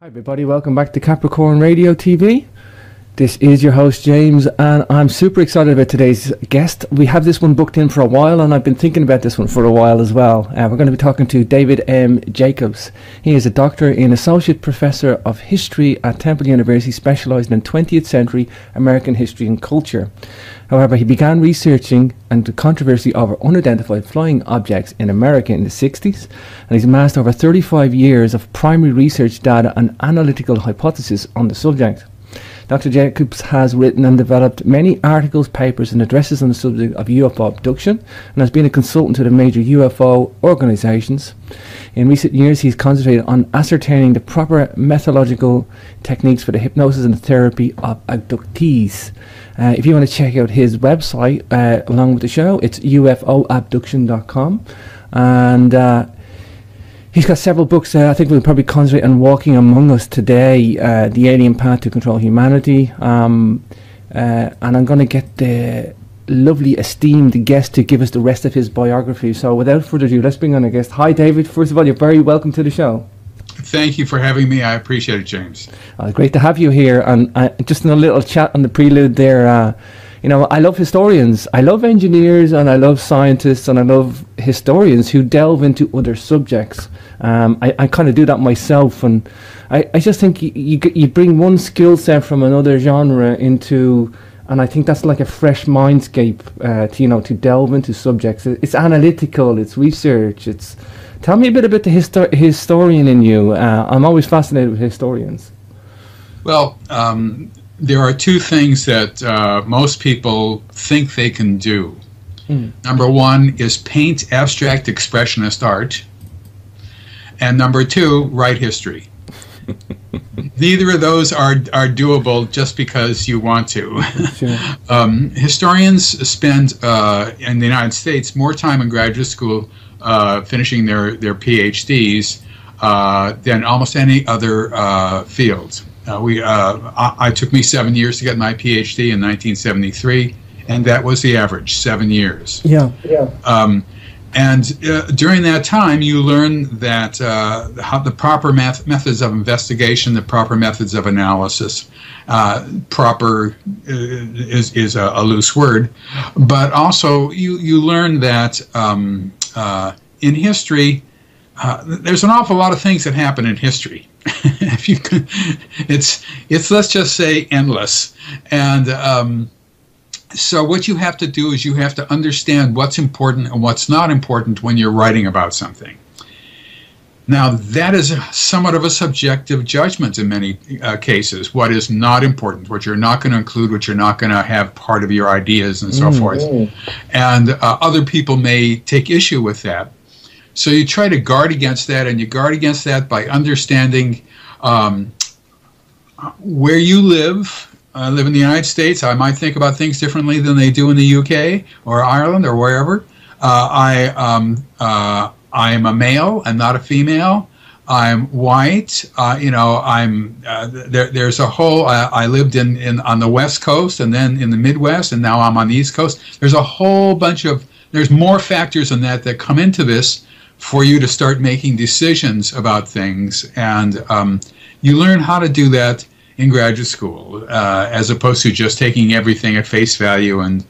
Hi everybody, welcome back to Capricorn Radio TV. This is your host James, and I'm super excited about today's guest. We have this one booked in for a while, and I've been thinking about this one for a while as well. We're going to be talking to David M. Jacobs. He is a doctor and associate professor of history at Temple University, specialized in 20th century American history and culture. However, he began researching and the controversy over unidentified flying objects in America in the 60s, and he's amassed over 35 years of primary research data and analytical hypotheses on the subject. Dr. Jacobs has written and developed many articles, papers and addresses on the subject of UFO abduction, and has been a consultant to the major UFO organizations. In recent years, he's concentrated on ascertaining the proper methodological techniques for the hypnosis and therapy of abductees. If you want to check out his website along with the show, it's ufoabduction.com, and he's got several books. I think we'll probably concentrate on Walking Among Us today, The Alien Path to Control Humanity, and I'm going to get the lovely esteemed guest to give us the rest of his biography. So without further ado, let's bring on a guest. Hi David, first of all, you're very welcome to the show. Thank you for having me. I appreciate it, James. Great to have you here. And just in a little chat on the prelude there, you know, I love historians, I love engineers, and I love scientists, and I love historians who delve into other subjects. I kind of do that myself, and I just think you bring one skill set from another genre into, and I think that's like a fresh mindscape to delve into subjects. It's analytical, it's research, it's... Tell me a bit about the historian in you. I'm always fascinated with historians. Well, there are two things that most people think they can do. Number one is paint abstract expressionist art, and number two, write history. Neither of those are doable just because you want to. Sure. Historians spend in the United States more time in graduate school finishing their PhDs than almost any other field. It took me 7 years to get my PhD in 1973, and that was the average, 7 years. Yeah. And during that time, you learn that how the proper methods of investigation, the proper methods of analysis, proper is a loose word, but also you learn that in history, there's an awful lot of things that happen in history. If you could, it's let's just say endless. And so what you have to do is you have to understand what's important and what's not important when you're writing about something. Now, that is somewhat of a subjective judgment in many cases. What is not important, what you're not going to include, what you're not going to have part of your ideas, and so forth. And other people may take issue with that. So you try to guard against that, and you guard against that by understanding where you live. I live in the United States. I might think about things differently than they do in the UK or Ireland or wherever. I am a male and not a female. I'm white. There's a whole. I lived in on the West Coast and then in the Midwest, and now I'm on the East Coast. There's a whole bunch of. There's more factors than that come into this for you to start making decisions about things, and you learn how to do that in graduate school, as opposed to just taking everything at face value, and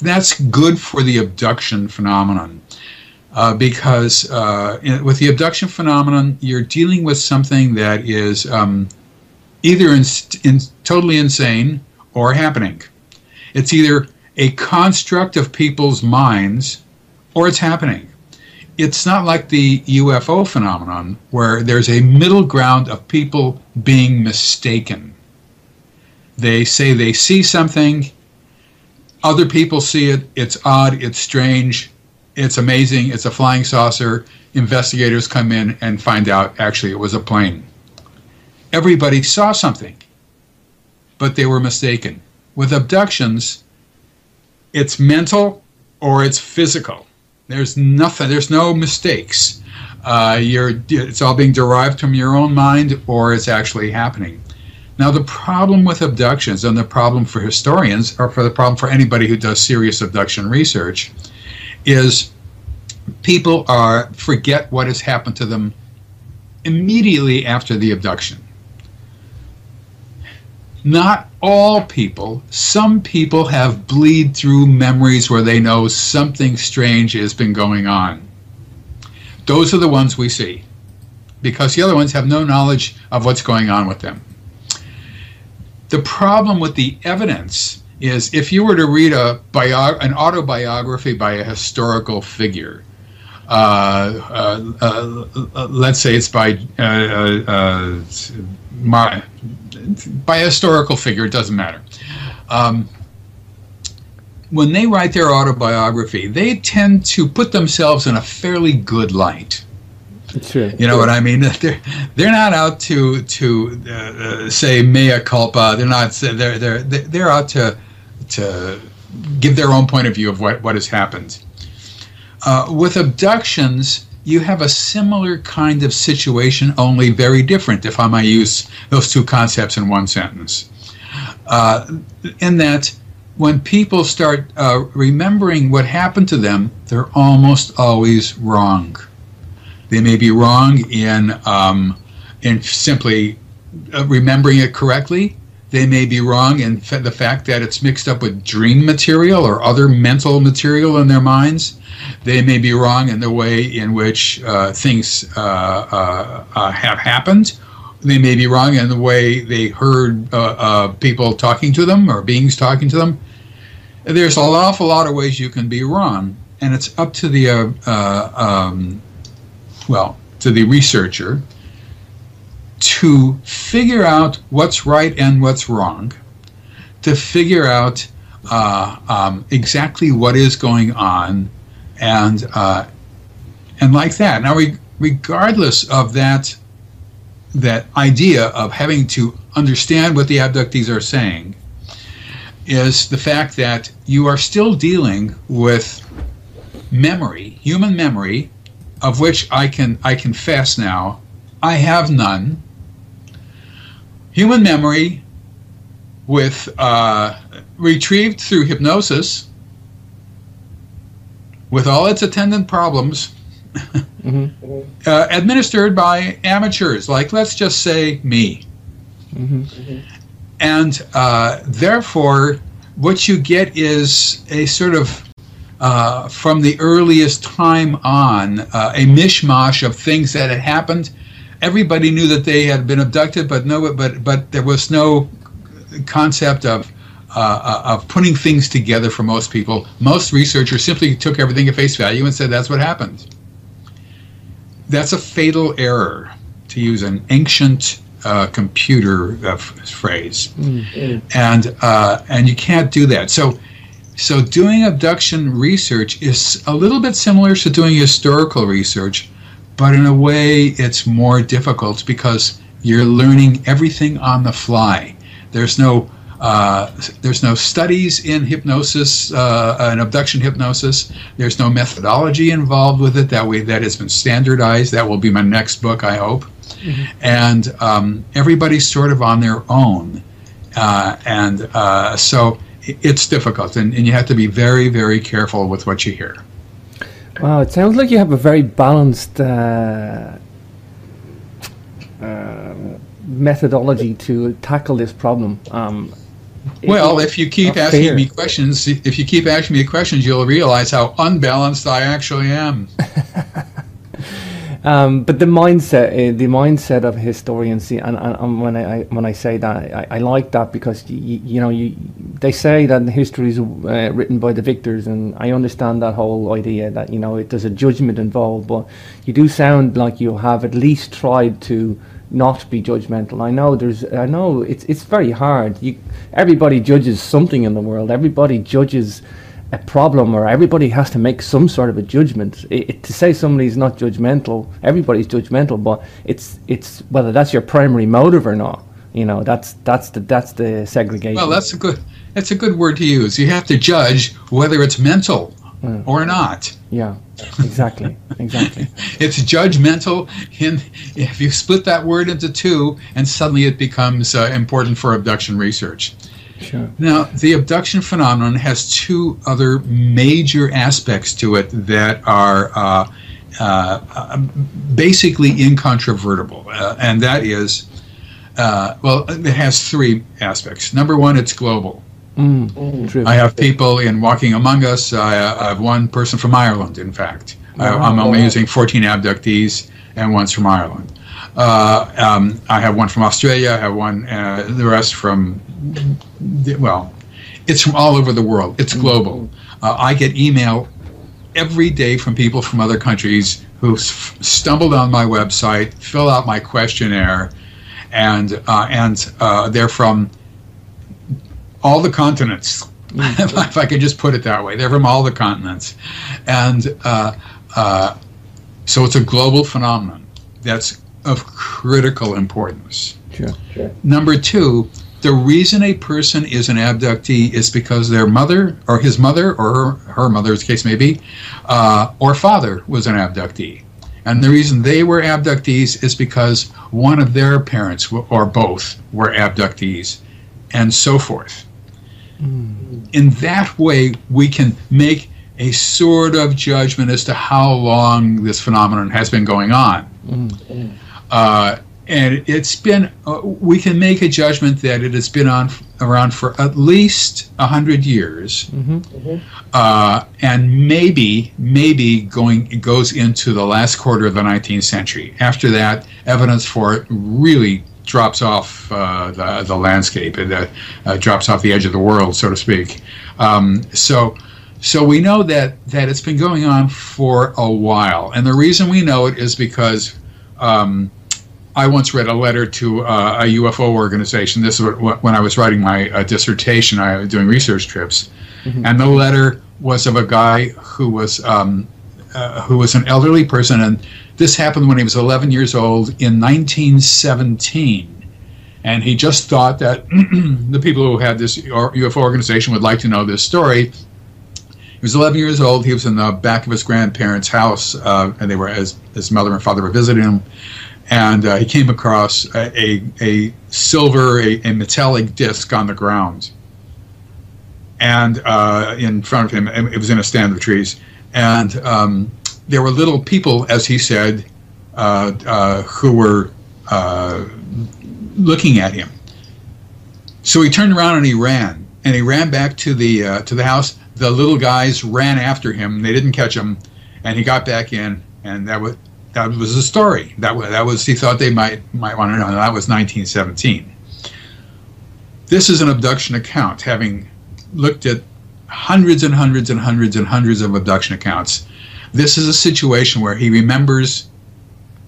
that's good for the abduction phenomenon. Because with the abduction phenomenon, you're dealing with something that is either totally insane or happening. It's either a construct of people's minds or it's happening. It's not like the UFO phenomenon where there's a middle ground of people being mistaken. They say they see something, other people see it, it's odd, it's strange, it's amazing, it's a flying saucer, investigators come in and find out actually it was a plane. Everybody saw something, but they were mistaken. With abductions, it's mental or it's physical. There's nothing, there's no mistakes. It's all being derived from your own mind or it's actually happening. Now the problem with abductions and the problem for historians or the problem for anybody who does serious abduction research is people forget what has happened to them immediately after the abduction. Not all people. Some people have bleed through memories where they know something strange has been going on. Those are the ones we see because the other ones have no knowledge of what's going on with them. The problem with the evidence is if you were to read an autobiography by a historical figure, let's say it's by a historical figure, it doesn't matter. When they write their autobiography, they tend to put themselves in a fairly good light. Sure. You know what I mean? They're not out to say mea culpa. They're out to give their own point of view of what has happened. With abductions, you have a similar kind of situation, only very different, if I might use those two concepts in one sentence. In that, when people start remembering what happened to them, they're almost always wrong. They may be wrong in simply remembering it correctly. They may be wrong in the fact that it's mixed up with dream material or other mental material in their minds. They may be wrong in the way in which things have happened. They may be wrong in the way they heard people talking to them or beings talking to them. There's an awful lot of ways you can be wrong, and it's up to the researcher to figure out what's right and what's wrong, to figure out exactly what is going on, and like that. Now, regardless of that idea of having to understand what the abductees are saying, is the fact that you are still dealing with memory, human memory, of which I confess now, I have none. Human memory with retrieved through hypnosis with all its attendant problems mm-hmm. Administered by amateurs, like let's just say me. Mm-hmm. Mm-hmm. And therefore what you get is a sort of from the earliest time on, a mishmash of things that had happened. Everybody knew that they had been abducted, but there was no concept of putting things together for most people. Most researchers simply took everything at face value and said that's what happened. That's a fatal error, to use an ancient computer phrase, mm-hmm. and you can't do that. So doing abduction research is a little bit similar to doing historical research, but in a way it's more difficult because you're learning everything on the fly. There's no There's no studies in hypnosis, in abduction hypnosis. There's no methodology involved with it. That way, that has been standardized. That will be my next book, I hope. Mm-hmm. And everybody's sort of on their own. So it's difficult, and you have to be very, very careful with what you hear. Wow, it sounds like you have a very balanced methodology to tackle this problem. Well, if you keep asking me questions, you'll realize how unbalanced I actually am. But the mindset of historians, and when I say that, I like that, because they say that history is written by the victors, and I understand that whole idea that there's a judgment involved. But you do sound like you have at least tried to not be judgmental. I know it's very hard. Everybody judges something in the world. Everybody judges a problem, or everybody has to make some sort of a judgment. To say somebody's not judgmental, everybody's judgmental, but it's whether that's your primary motive or not. That's the segregation. Well, that's a good word to use. You have to judge whether it's mental or not. Yeah, exactly. It's judgmental. If you split that word into two, and suddenly it becomes important for abduction research. Sure. Now, the abduction phenomenon has two other major aspects to it that are basically incontrovertible, and that is, it has three aspects. Number one, it's global. I have people in Walking Among Us. I have one person from Ireland, in fact. I'm only using 14 abductees, and one's from Ireland. I have one from Australia. I have one, the rest from, it's from all over the world. It's global. I get email every day from people from other countries who stumbled on my website, fill out my questionnaire, and they're from all the continents. If I could just put it that way, they're from all the continents, and so it's a global phenomenon. That's of critical importance. Sure. Number two, the reason a person is an abductee is because their mother, or his mother, or her mother, as the case may be, or father was an abductee. And the reason they were abductees is because one of their parents, or both, were abductees, and so forth. In that way, we can make a sort of judgment as to how long this phenomenon has been going on. And it's been, we can make a judgment that it has been around for at least 100 years, and maybe it goes into the last quarter of the 19th century. After that, evidence for it really drops off the landscape. It drops off the edge of the world, so to speak. So we know that it's been going on for a while, and the reason we know it is because I once read a letter to a UFO organization. This was when I was writing my dissertation. I was doing research trips, and the letter was of a guy who was an elderly person, and this happened when he was 11 years old in 1917. And he just thought that the people who had this UFO organization would like to know this story. He was 11 years old. He was in the back of his grandparents' house, and they were, as his mother and father were visiting him. And he came across a metallic disc on the ground, and in front of him, it was in a stand of trees. And there were little people, as he said, who were looking at him. So he turned around and he ran, back to the house. The little guys ran after him. They didn't catch him, and he got back in, and that was the story. That was he thought they might want to know. That was 1917. This is an abduction account, having looked at hundreds and hundreds and hundreds and hundreds of abduction accounts. This is a situation where he remembers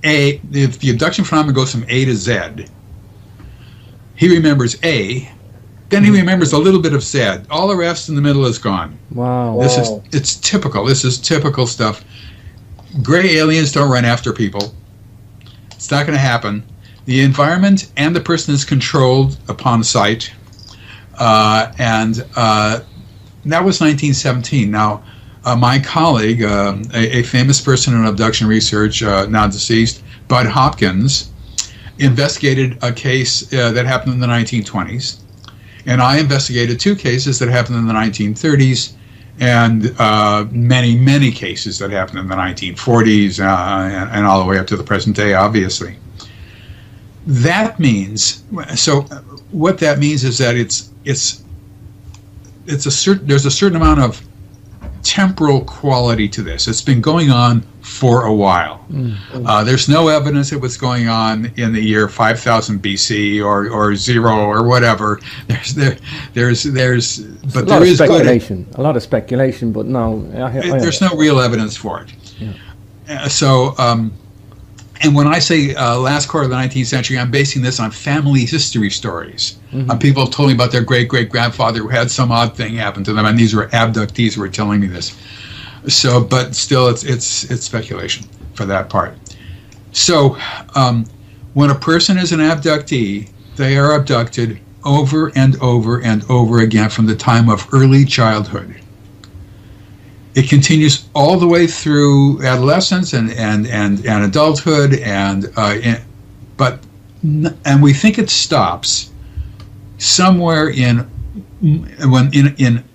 if the abduction phenomenon goes from A to Z, he remembers A, then he remembers a little bit of Z. All the rest in the middle is gone. Wow. It's typical. This is typical stuff. Gray aliens don't run after people. It's not going to happen. The environment and the person is controlled upon sight. And that was 1917. Now, my colleague, a famous person in abduction research, now deceased, Bud Hopkins, investigated a case that happened in the 1920s. And I investigated two cases that happened in the 1930s, and many, many cases that happened in the 1940s and all the way up to the present day, obviously. That means, so what that means is that it's a certain, there's a certain amount of temporal quality to this. It's been going on for a while. Mm-hmm. There's no evidence of what's going on in the year 5000 BC or zero or whatever. There's a lot of speculation, but no, there's no real evidence for it. Yeah. And when I say last quarter of the 19th century, I'm basing this on family history stories. Mm-hmm. People have told me about their great-great-grandfather who had some odd thing happen to them, and these were abductees who were telling me this. So, but still, it's speculation for that part. So, when a person is an abductee, they are abducted over and over and over again from the time of early childhood. It continues all the way through adolescence and adulthood, and we think it stops somewhere in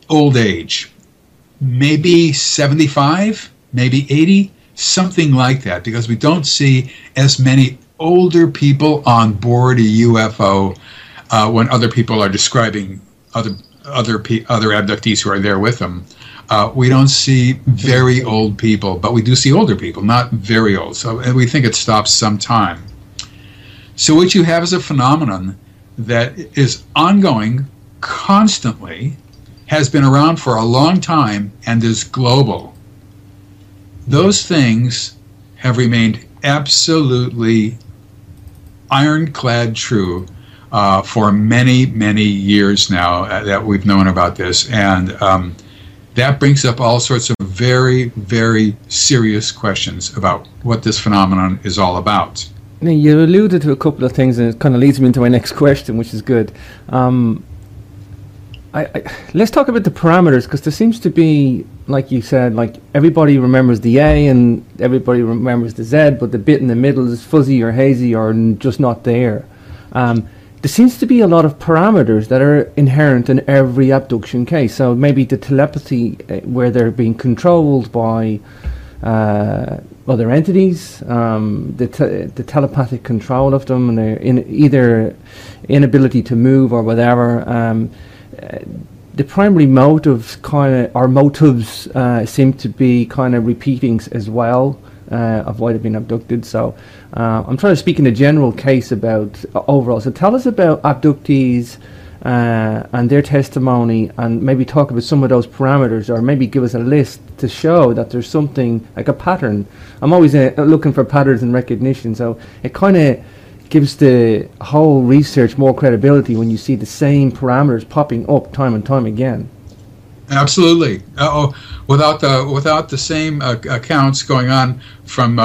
old age, maybe 75, maybe 80, something like that, because we don't see as many older people on board a UFO when other people are describing other abductees who are there with them. We don't see very old people, but we do see older people, not very old. So, and we think it stops sometime. So what you have is a phenomenon that is ongoing, constantly, has been around for a long time, and is global. Those things have remained absolutely ironclad true for many, many years now that we've known about this. And that brings up all sorts of very, very serious questions about what this phenomenon is all about. Now, you alluded to a couple of things, and it kind of leads me into my next question, which is good. Let's talk about the parameters, because there seems to be, like you said, like everybody remembers the A and everybody remembers the Z, but the bit in the middle is fuzzy or hazy or just not there. There seems to be a lot of parameters that are inherent in every abduction case. So maybe the telepathy, where they're being controlled by other entities, the telepathic control of them, and their either inability to move or whatever. The primary motives seem to be kind of repeatings as well. Of why they've been abducted. So I'm trying to speak in a general case about overall. So tell us about abductees and their testimony, and maybe talk about some of those parameters, or maybe give us a list to show that there's something like a pattern. I'm always looking for patterns and recognition, so it kind of gives the whole research more credibility when you see the same parameters popping up time and time again. Absolutely. Without the same accounts going on from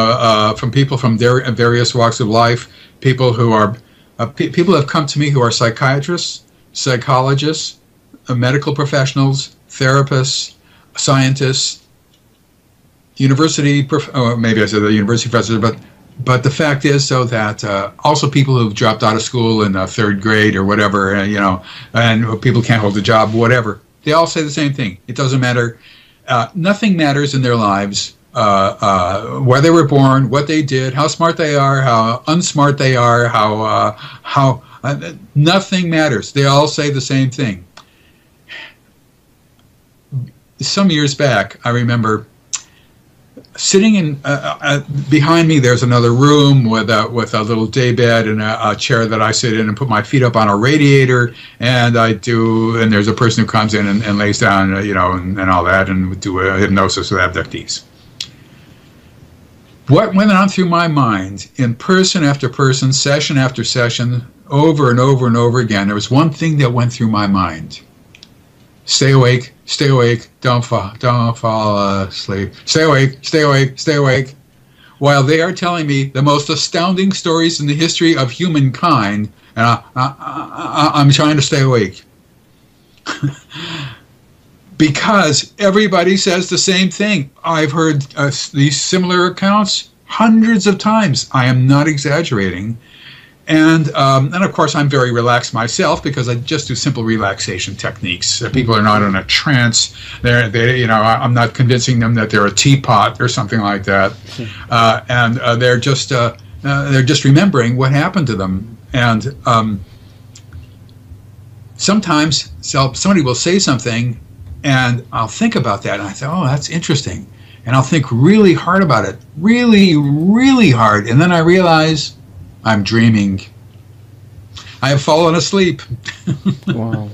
people from various walks of life, people who are people have come to me who are psychiatrists, psychologists, medical professionals, therapists, scientists, maybe I said the university professor, but the fact is so that also people who've dropped out of school in third grade or whatever, and people can't hold a job, whatever. They all say the same thing. It doesn't matter. Nothing matters in their lives, where they were born, what they did, how smart they are, how unsmart they are, nothing matters. They all say the same thing. Some years back, I remember sitting in behind me. There's another room with a little day bed and a chair that I sit in and put my feet up on a radiator, and there's a person who comes in and lays down, and all that, and we do a hypnosis with abductees. What went on through my mind in person after person, session after session, over and over and over again? There was one thing that went through my mind: stay awake. Stay awake, don't fall asleep. Stay awake, stay awake, stay awake. While they are telling me the most astounding stories in the history of humankind, and I'm trying to stay awake. because everybody says the same thing. I've heard these similar accounts hundreds of times. I am not exaggerating. And of course, I'm very relaxed myself because I just do simple relaxation techniques. People are not in a trance. I'm not convincing them that they're a teapot or something like that. They're just remembering what happened to them. And sometimes somebody will say something, and I'll think about that, and I say, oh, that's interesting. And I'll think really hard about it, really, really hard. And then I realize I'm dreaming. I have fallen asleep. Wow.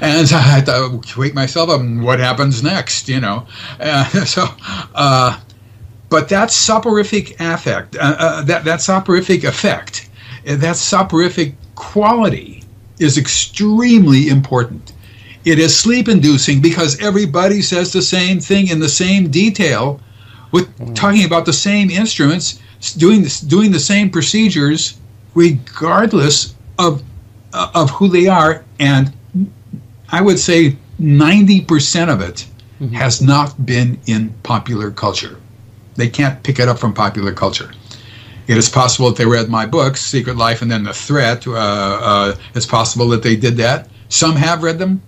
And so I have to wake myself up, and what happens next, you know. But that soporific affect, that soporific effect, that soporific quality is extremely important. It is sleep-inducing because everybody says the same thing in the same detail, with talking about the same instruments, doing the same procedures, regardless of who they are. And I would say 90% of it has not been in popular culture. They can't pick it up from popular culture. It is possible if they read my books, Secret Life and then The Threat, it's possible that they did that. Some have read them.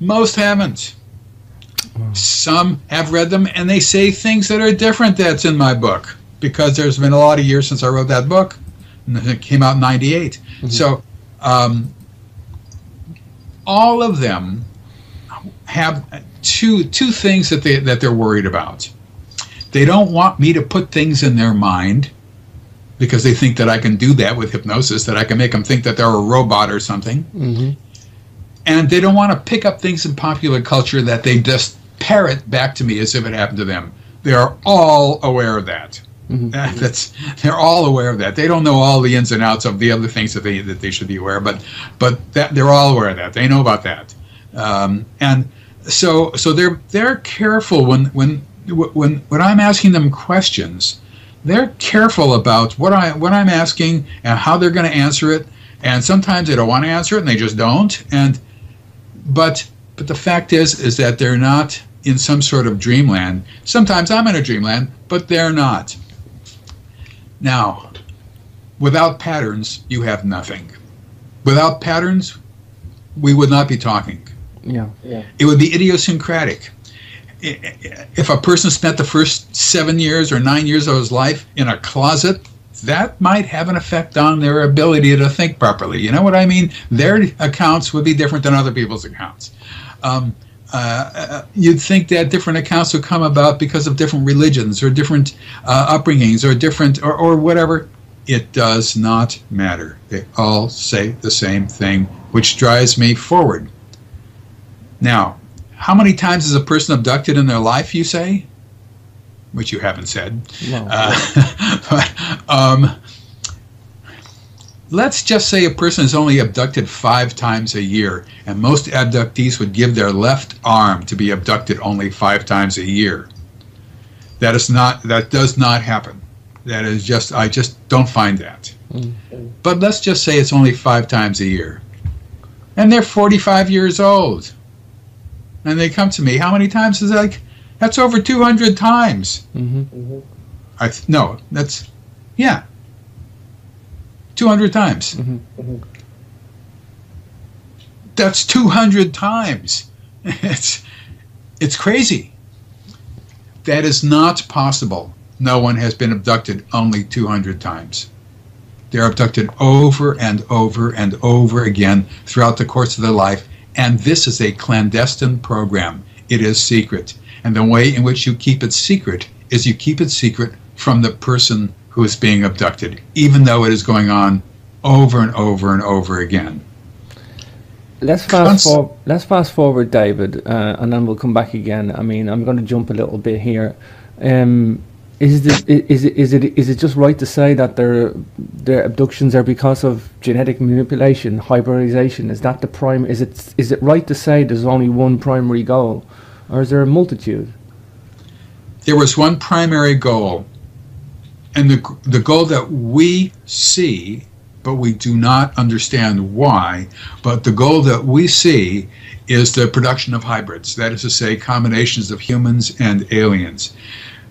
Most haven't. Some have read them, and they say things that are different that's in my book, because there's been a lot of years since I wrote that book. And it came out in 98. So all of them have two things that they're worried about. They don't want me to put things in their mind, because they think that I can do that with hypnosis, that I can make them think that they're a robot or something. And they don't want to pick up things in popular culture that they just parrot back to me as if it happened to them. They are all aware of that. They're all aware of that. They don't know all the ins and outs of the other things that they should be aware of, but they're all aware of that. They know about that, and so they're careful when I'm asking them questions. They're careful about what I'm asking and how they're going to answer it. And sometimes they don't want to answer it, and they just don't. But the fact is that they're not in some sort of dreamland. Sometimes I'm in a dreamland, but they're not. Now, without patterns, you have nothing. Without patterns, we would not be talking. Yeah. It would be idiosyncratic. If a person spent the first 7 years or 9 years of his life in a closet, that might have an effect on their ability to think properly. You know what I mean? Their accounts would be different than other people's accounts. You'd think that different accounts would come about because of different religions or different upbringings or different or whatever. It does not matter. They all say the same thing, which drives me forward. Now, how many times is a person abducted in their life, you say? Which you haven't said. No. Let's just say a person is only abducted 5 times a year, and most abductees would give their left arm to be abducted only 5 times a year. That does not happen. That is just, I just don't find that. But let's just say it's only 5 times a year. And they're 45 years old. And they come to me, how many times is that? That's over 200 times. Yeah, 200 times. That's 200 times. It's crazy. That is not possible. No one has been abducted only 200 times. They're abducted over and over and over again throughout the course of their life, and this is a clandestine program. It is secret. And the way in which you keep it secret is you keep it secret from the person who is being abducted, even though it is going on over and over and over again. Let's fast forward, David, and then we'll come back again. I mean, I'm going to jump a little bit here. Is it just right to say that their abductions are because of genetic manipulation, hybridization? Is that the prime? Is it right to say there's only one primary goal? Or is there a multitude? There was one primary goal, and the goal that we see but we do not understand why. But the goal that we see is the production of hybrids, that is to say, combinations of humans and aliens.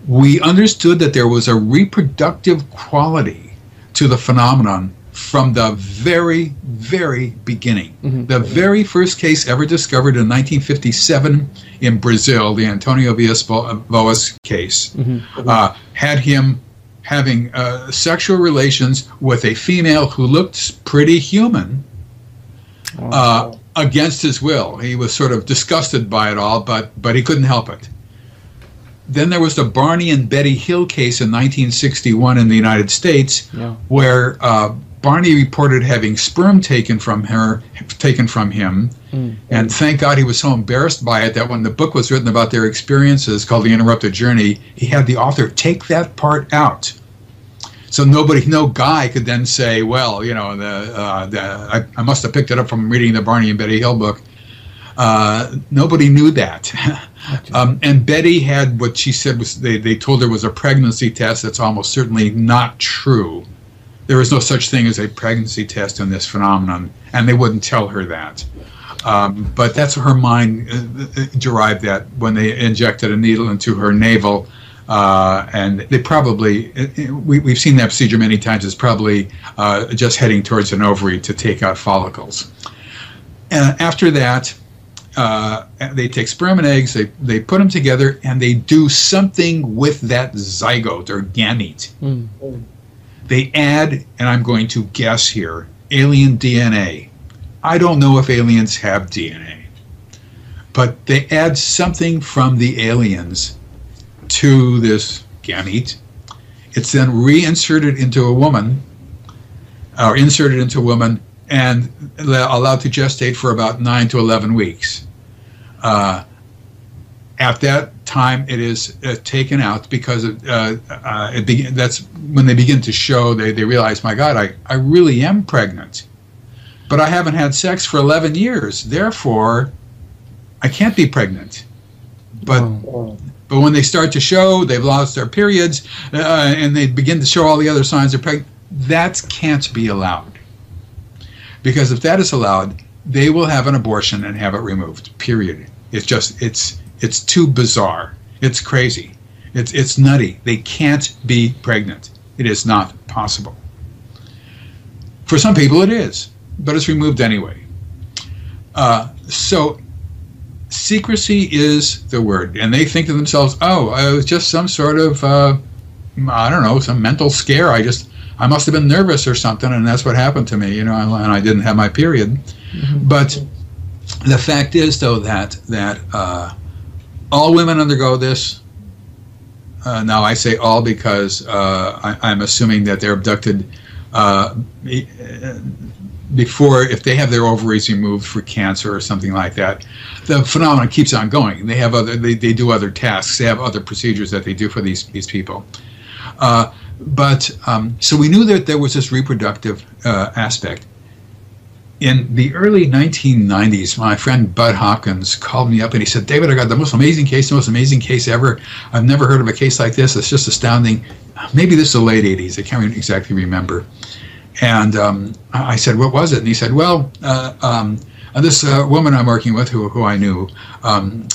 We understood that there was a reproductive quality to the phenomenon from the very, very beginning. Mm-hmm. The very first case ever discovered in 1957 in Brazil, the Antonio Villas-Boas case, mm-hmm. Had him having sexual relations with a female who looked pretty human against his will. He was sort of disgusted by it all, but he couldn't help it. Then there was the Barney and Betty Hill case in 1961 in the United States, yeah. where Barney reported having sperm taken from him, mm-hmm. and thank God he was so embarrassed by it that when the book was written about their experiences, called The Interrupted Journey, he had the author take that part out. So no guy could then say, well, you know, I must have picked it up from reading the Barney and Betty Hill book. Nobody knew that. And Betty had what she said was they told her was a pregnancy test. That's almost certainly not true. There is no such thing as a pregnancy test in this phenomenon, and they wouldn't tell her that. But that's her mind derived that when they injected a needle into her navel. And they probably, we've seen that procedure many times, it's probably just heading towards an ovary to take out follicles. And after that, they take sperm and eggs, they put them together, and they do something with that zygote or gamete. Mm. They add, and I'm going to guess here, alien DNA. I don't know if aliens have DNA, but they add something from the aliens to this gamete. It's then reinserted into a woman, or inserted into a woman, and allowed to gestate for about 9 to 11 weeks. At that time, it is taken out because that's when they begin to show, they realize, my God, I really am pregnant, but I haven't had sex for 11 years. Therefore, I can't be pregnant. But when they start to show, they've lost their periods, and they begin to show all the other signs of pregnant, that can't be allowed. Because if that is allowed, they will have an abortion and have it removed, period. It's just, it's too bizarre. It's crazy. It's nutty. They can't be pregnant. It is not possible. For some people it is, but it's removed anyway. So secrecy is the word. And they think to themselves, it was just some sort of, some mental scare. I must have been nervous or something, and that's what happened to me, and I didn't have my period. Mm-hmm. But the fact is, though, that all women undergo this. Now I say all because I'm assuming that they're abducted before, if they have their ovaries removed for cancer or something like that. The phenomenon keeps on going. They have they do other tasks. They have other procedures that they do for these people. So we knew that there was this reproductive aspect. In the early 1990s, my friend Bud Hopkins called me up and he said, David, I got the most amazing case ever. I've never heard of a case like this. It's just astounding. Maybe this is the late 80s. I can't exactly remember. And I said, what was it? And he said, this woman I'm working with who I knew,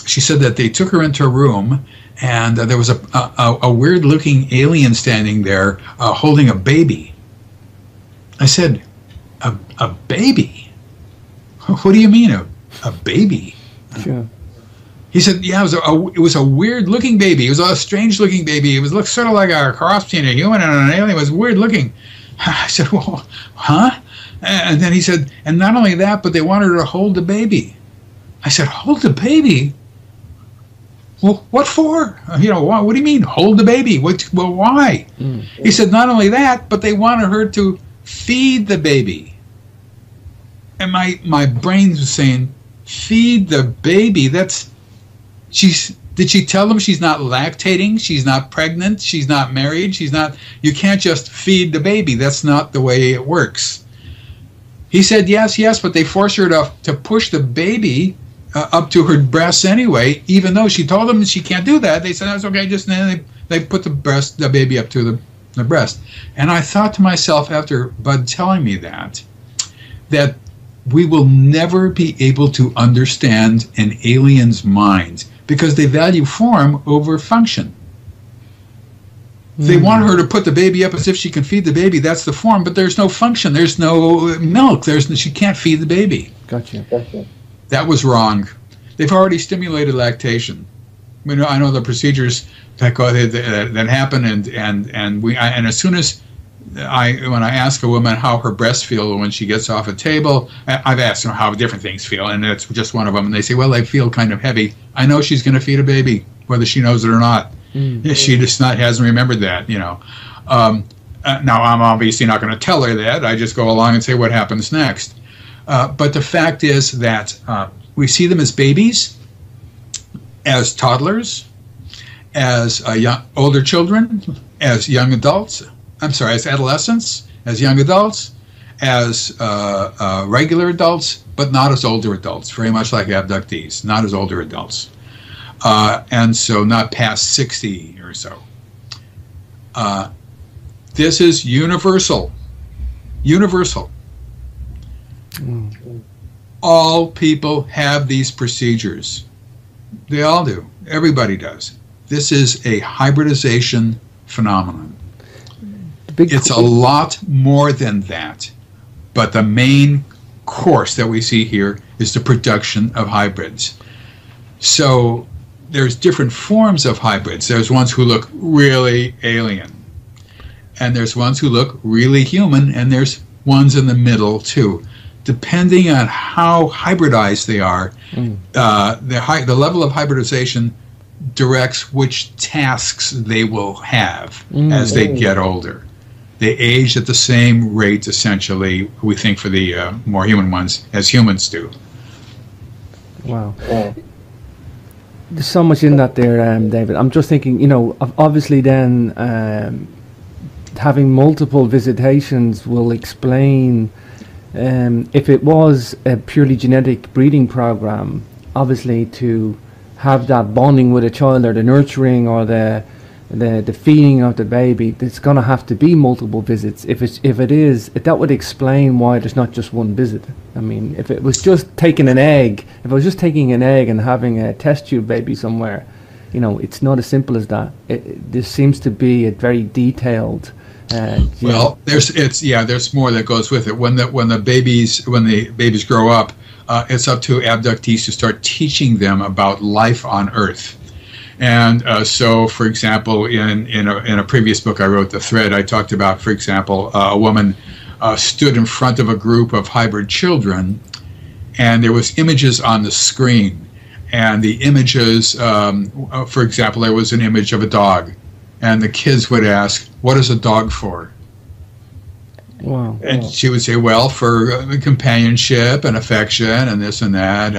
she said that they took her into a room, and there was a weird-looking alien standing there holding a baby. I said, a baby? What do you mean, a baby? Sure. He said, yeah, it was a weird-looking baby. It was a strange-looking baby. It was looked sort of like a cross between a human and an alien. It was weird-looking. I said, well, huh? And then he said, and not only that, but they wanted her to hold the baby. I said, hold the baby? Well, what for? What do you mean, hold the baby? Why? Mm-hmm. He said, not only that, but they wanted her to feed the baby. And my brain was saying, feed the baby? Did she tell them she's not lactating, she's not pregnant, she's not married, you can't just feed the baby. That's not the way it works. He said, yes, but they forced her to push the baby up to her breasts anyway, even though she told them she can't do that. They said, that's okay, just then they put the baby up to the the breast. And I thought to myself, after Bud telling me that, that we will never be able to understand an alien's mind because they value form over function. They want her to put the baby up as if she can feed the baby. That's the form, but there's no function. There's no milk. She can't feed the baby. Gotcha. That was wrong. They've already stimulated lactation. I know the procedures that happen, and as soon as when I ask a woman how her breasts feel when she gets off a table, I've asked them how different things feel, and it's just one of them. And they say, well, they feel kind of heavy. I know she's going to feed a baby, whether she knows it or not. Mm-hmm. She just hasn't remembered that, Now, I'm obviously not going to tell her that. I just go along and say what happens next. But the fact is that we see them as babies, as toddlers, as older children, as young adults. I'm sorry, as adolescents, as young adults, as regular adults, but not as older adults, very much like abductees, not as older adults. And so not past 60 or so. This is universal. Universal. Mm. All people have these procedures. They all do. Everybody does. This is a hybridization phenomenon. It's a lot more than that. But the main course that we see here is the production of hybrids. So there's different forms of hybrids. There's ones who look really alien, and there's ones who look really human, and there's ones in the middle too. Depending on how hybridized they are, the level of hybridization directs which tasks they will have as they get older. They age at the same rate, essentially, we think, for the more human ones, as humans do. Wow. There's so much in that there, David. I'm just thinking, obviously then having multiple visitations will explain, if it was a purely genetic breeding program, obviously to have that bonding with a child, or the nurturing, or the feeding of the baby, there's going to have to be multiple visits. If that would explain why there's not just one visit. I mean, if I was just taking an egg and having a test tube baby somewhere, it's not as simple as that. There seems to be a very detailed. There's more that goes with it. When the babies grow up, it's up to abductees to start teaching them about life on Earth. And so, for example, in a previous book I wrote, The Threat, I talked about, for example, a woman stood in front of a group of hybrid children, and there was images on the screen. And the images, for example, there was an image of a dog. And the kids would ask, what is a dog for? Wow. And she would say, well, for companionship and affection and this and that.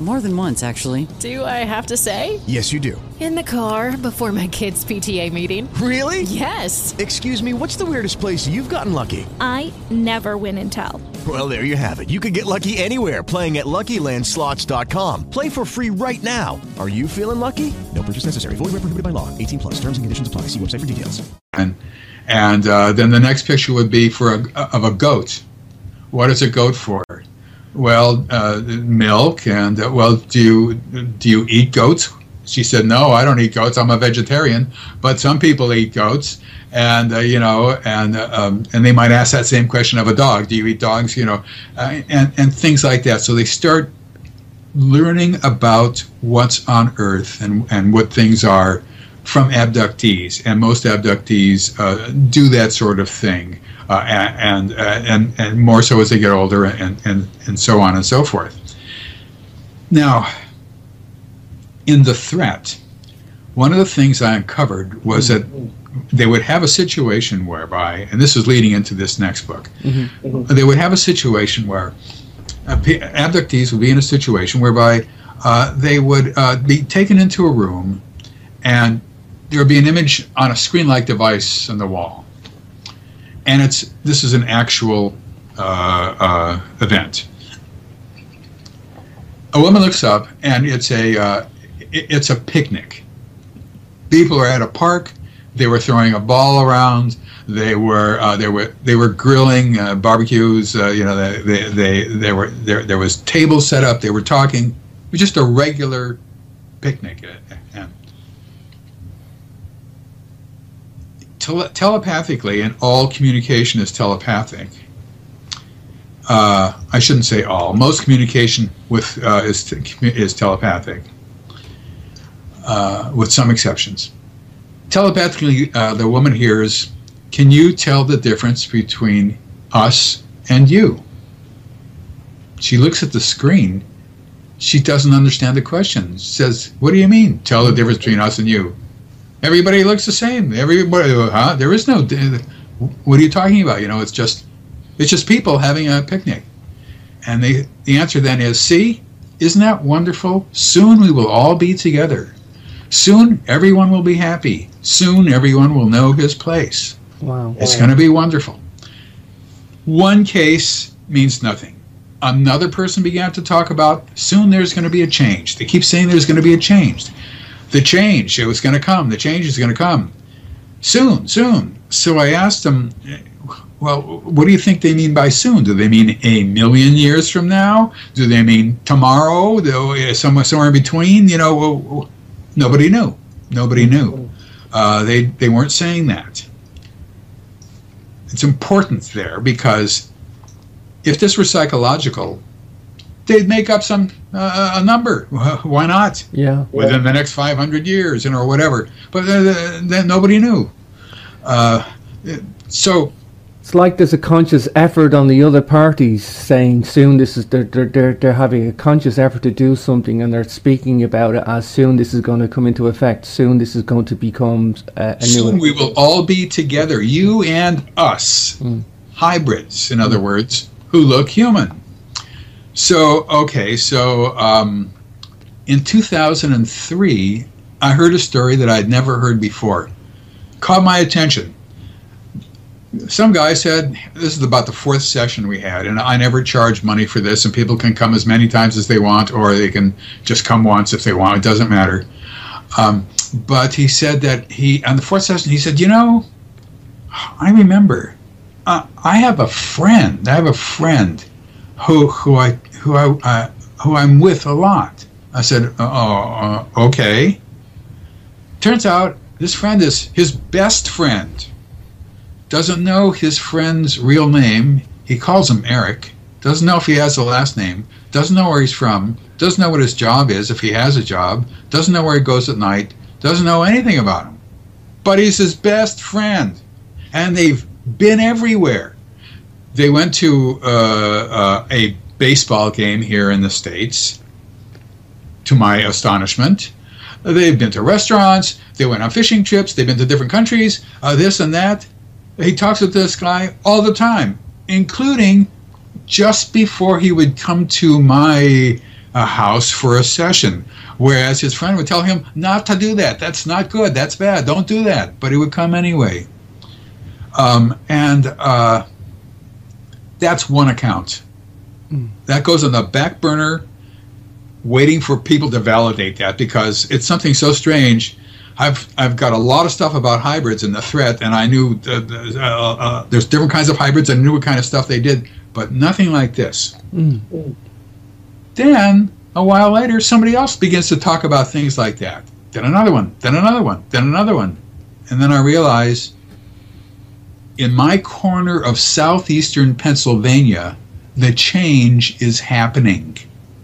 More than once, actually. Do I have to say? Yes, you do. In the car, before my kids' PTA meeting. Really? Yes. Excuse me, what's the weirdest place you've gotten lucky? I never win and tell. Well, there you have it. You can get lucky anywhere, playing at LuckyLandSlots.com. Play for free right now. Are you feeling lucky? No purchase necessary. Void where prohibited by law. 18 plus. Terms and conditions apply. See website for details. And then the next picture would be of a goat. What is a goat for? Well, milk. And do you eat goats? She said, no, I don't eat goats. I'm a vegetarian. But some people eat goats, and they might ask that same question of a dog. Do you eat dogs? And things like that. So they start learning about what's on Earth and what things are from abductees, and most abductees do that sort of thing, and more so as they get older, and so on and so forth. Now, in The Threat, one of the things I uncovered was that they would have a situation whereby, and this is leading into this next book, they would have a situation where abductees would be in a situation whereby they would be taken into a room, and there would be an image on a screen-like device on the wall, and this is an actual event. A woman looks up, and it's a picnic. People are at a park. They were throwing a ball around. They were grilling barbecues. There was tables set up. They were talking. It was just a regular picnic. Telepathically, and all communication is telepathic. I shouldn't say all. Most communication is telepathic, with some exceptions. Telepathically, the woman hears, "Can you tell the difference between us and you?" She looks at the screen. She doesn't understand the question. She says, "What do you mean, tell the difference between us and you? Everybody looks the same. Everybody, huh? There is no. What are you talking about? You know, it's just people having a picnic." And the answer then is, "See, isn't that wonderful? Soon we will all be together. Soon everyone will be happy. Soon everyone will know his place. Wow, it's going to be wonderful." One case means nothing. Another person began to talk about, soon there's going to be a change. They keep saying there's going to be a change. The change, it was going to come. The change is going to come. Soon, soon. So I asked them, well, what do you think they mean by soon? Do they mean 1 million years from now? Do they mean tomorrow? Somewhere in between? You know, nobody knew. Nobody knew. They weren't saying that. It's important there because if this were psychological, they'd make up some a number. Why not? Yeah. Within the next 500 years, or whatever. But then nobody knew. So it's like there's a conscious effort on the other parties saying, "Soon this is." They're having a conscious effort to do something, and they're speaking about it as soon this is going to come into effect. Soon this is going to become a new. Soon we will all be together, you and us, hybrids, in other words, who look human. So, okay, so in 2003, I heard a story that I'd never heard before. Caught my attention. Some guy said, this is about the fourth session we had, and I never charge money for this, and people can come as many times as they want, or they can just come once if they want, it doesn't matter. But he said that on the fourth session, he said, you know, I remember, I have a friend, who I'm with a lot. I said, oh, okay. Turns out this friend is his best friend. Doesn't know his friend's real name. He calls him Eric. Doesn't know if he has a last name. Doesn't know where he's from. Doesn't know what his job is, if he has a job. Doesn't know where he goes at night. Doesn't know anything about him. But he's his best friend. And they've been everywhere. They went to a baseball game here in the States, to my astonishment. They've been to restaurants. They went on fishing trips. They've been to different countries, this and that. He talks with this guy all the time, including just before he would come to my house for a session, whereas his friend would tell him not to do that. That's not good. That's bad. Don't do that. But he would come anyway. That's one account. That goes on the back burner, waiting for people to validate that, because it's something so strange. I've got a lot of stuff about hybrids in The Threat, and I knew there's different kinds of hybrids. I knew what kind of stuff they did, but nothing like this. Then, a while later, somebody else begins to talk about things like that. Then another one, then another one, then another one. And then I realize, in my corner of southeastern Pennsylvania, the change is happening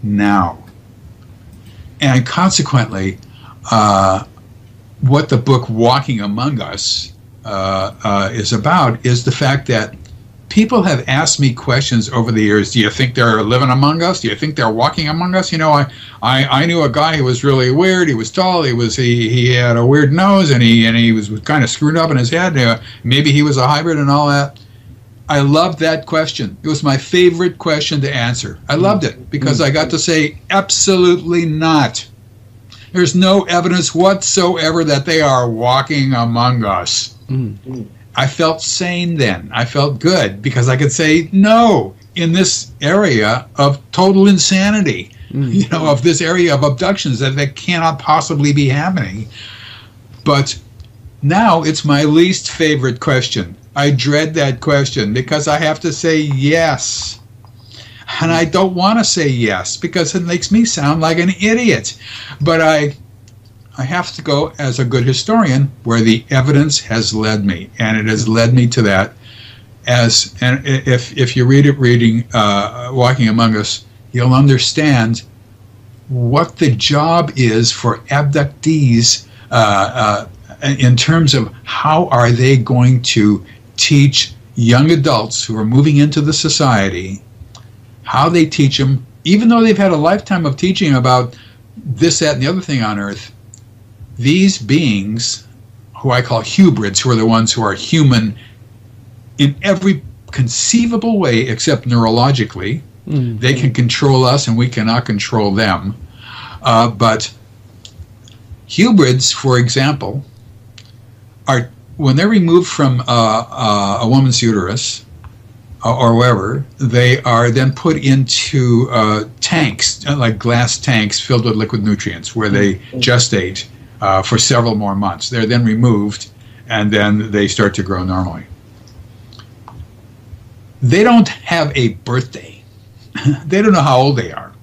now. And consequently, what the book Walking Among Us is about is the fact that people have asked me questions over the years. Do you think they're living among us? Do you think they're walking among us? You know, I knew a guy who was really weird. He was tall. He had a weird nose, and he was kind of screwed up in his head. Maybe he was a hybrid and all that. I loved that question. It was my favorite question to answer. I loved it because I got to say absolutely not. There's no evidence whatsoever that they are walking among us. I felt sane then. I felt good because I could say no in this area of total insanity. you know, of this area of abductions that cannot possibly be happening. But now it's my least favorite question. I dread that question because I have to say yes. And I don't want to say yes because it makes me sound like an idiot. But I have to go, as a good historian, where the evidence has led me. And it has led me to that. And if you read it, Walking Among Us, you'll understand what the job is for abductees in terms of how are they going to teach young adults who are moving into the society, how they teach them, even though they've had a lifetime of teaching about this, that, and the other thing on Earth, these beings, who I call hybrids, who are the ones who are human in every conceivable way except neurologically, they can control us and we cannot control them. But hybrids, for example, are, when they're removed from a woman's uterus or wherever, they are then put into tanks, like glass tanks filled with liquid nutrients, where they gestate for several more months. They're then removed, and then they start to grow normally. They don't have a birthday. They don't know how old they are.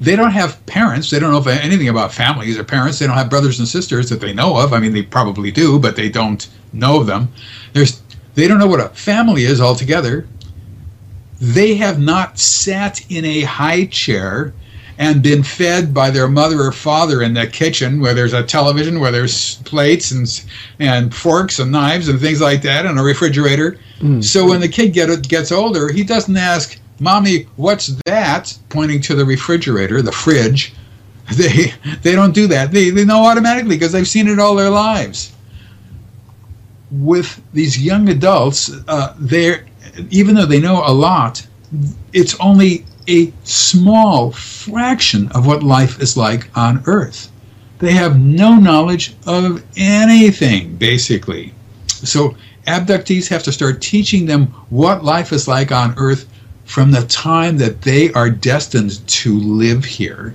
They don't have parents. They don't know anything about families or parents. They don't have brothers and sisters that they know of. I mean, they probably do, but they don't know them. They don't know what a family is altogether. They have not sat in a high chair and been fed by their mother or father in the kitchen, where there's a television, where there's plates and forks and knives and things like that, and a refrigerator. So when the kid gets older, he doesn't ask, "Mommy, what's that?" pointing to the refrigerator, the fridge. They don't do that. They know automatically because they've seen it all their lives. With these young adults, even though they know a lot, it's only a small fraction of what life is like on Earth. They have no knowledge of anything, basically. So abductees have to start teaching them what life is like on Earth from the time that they are destined to live here,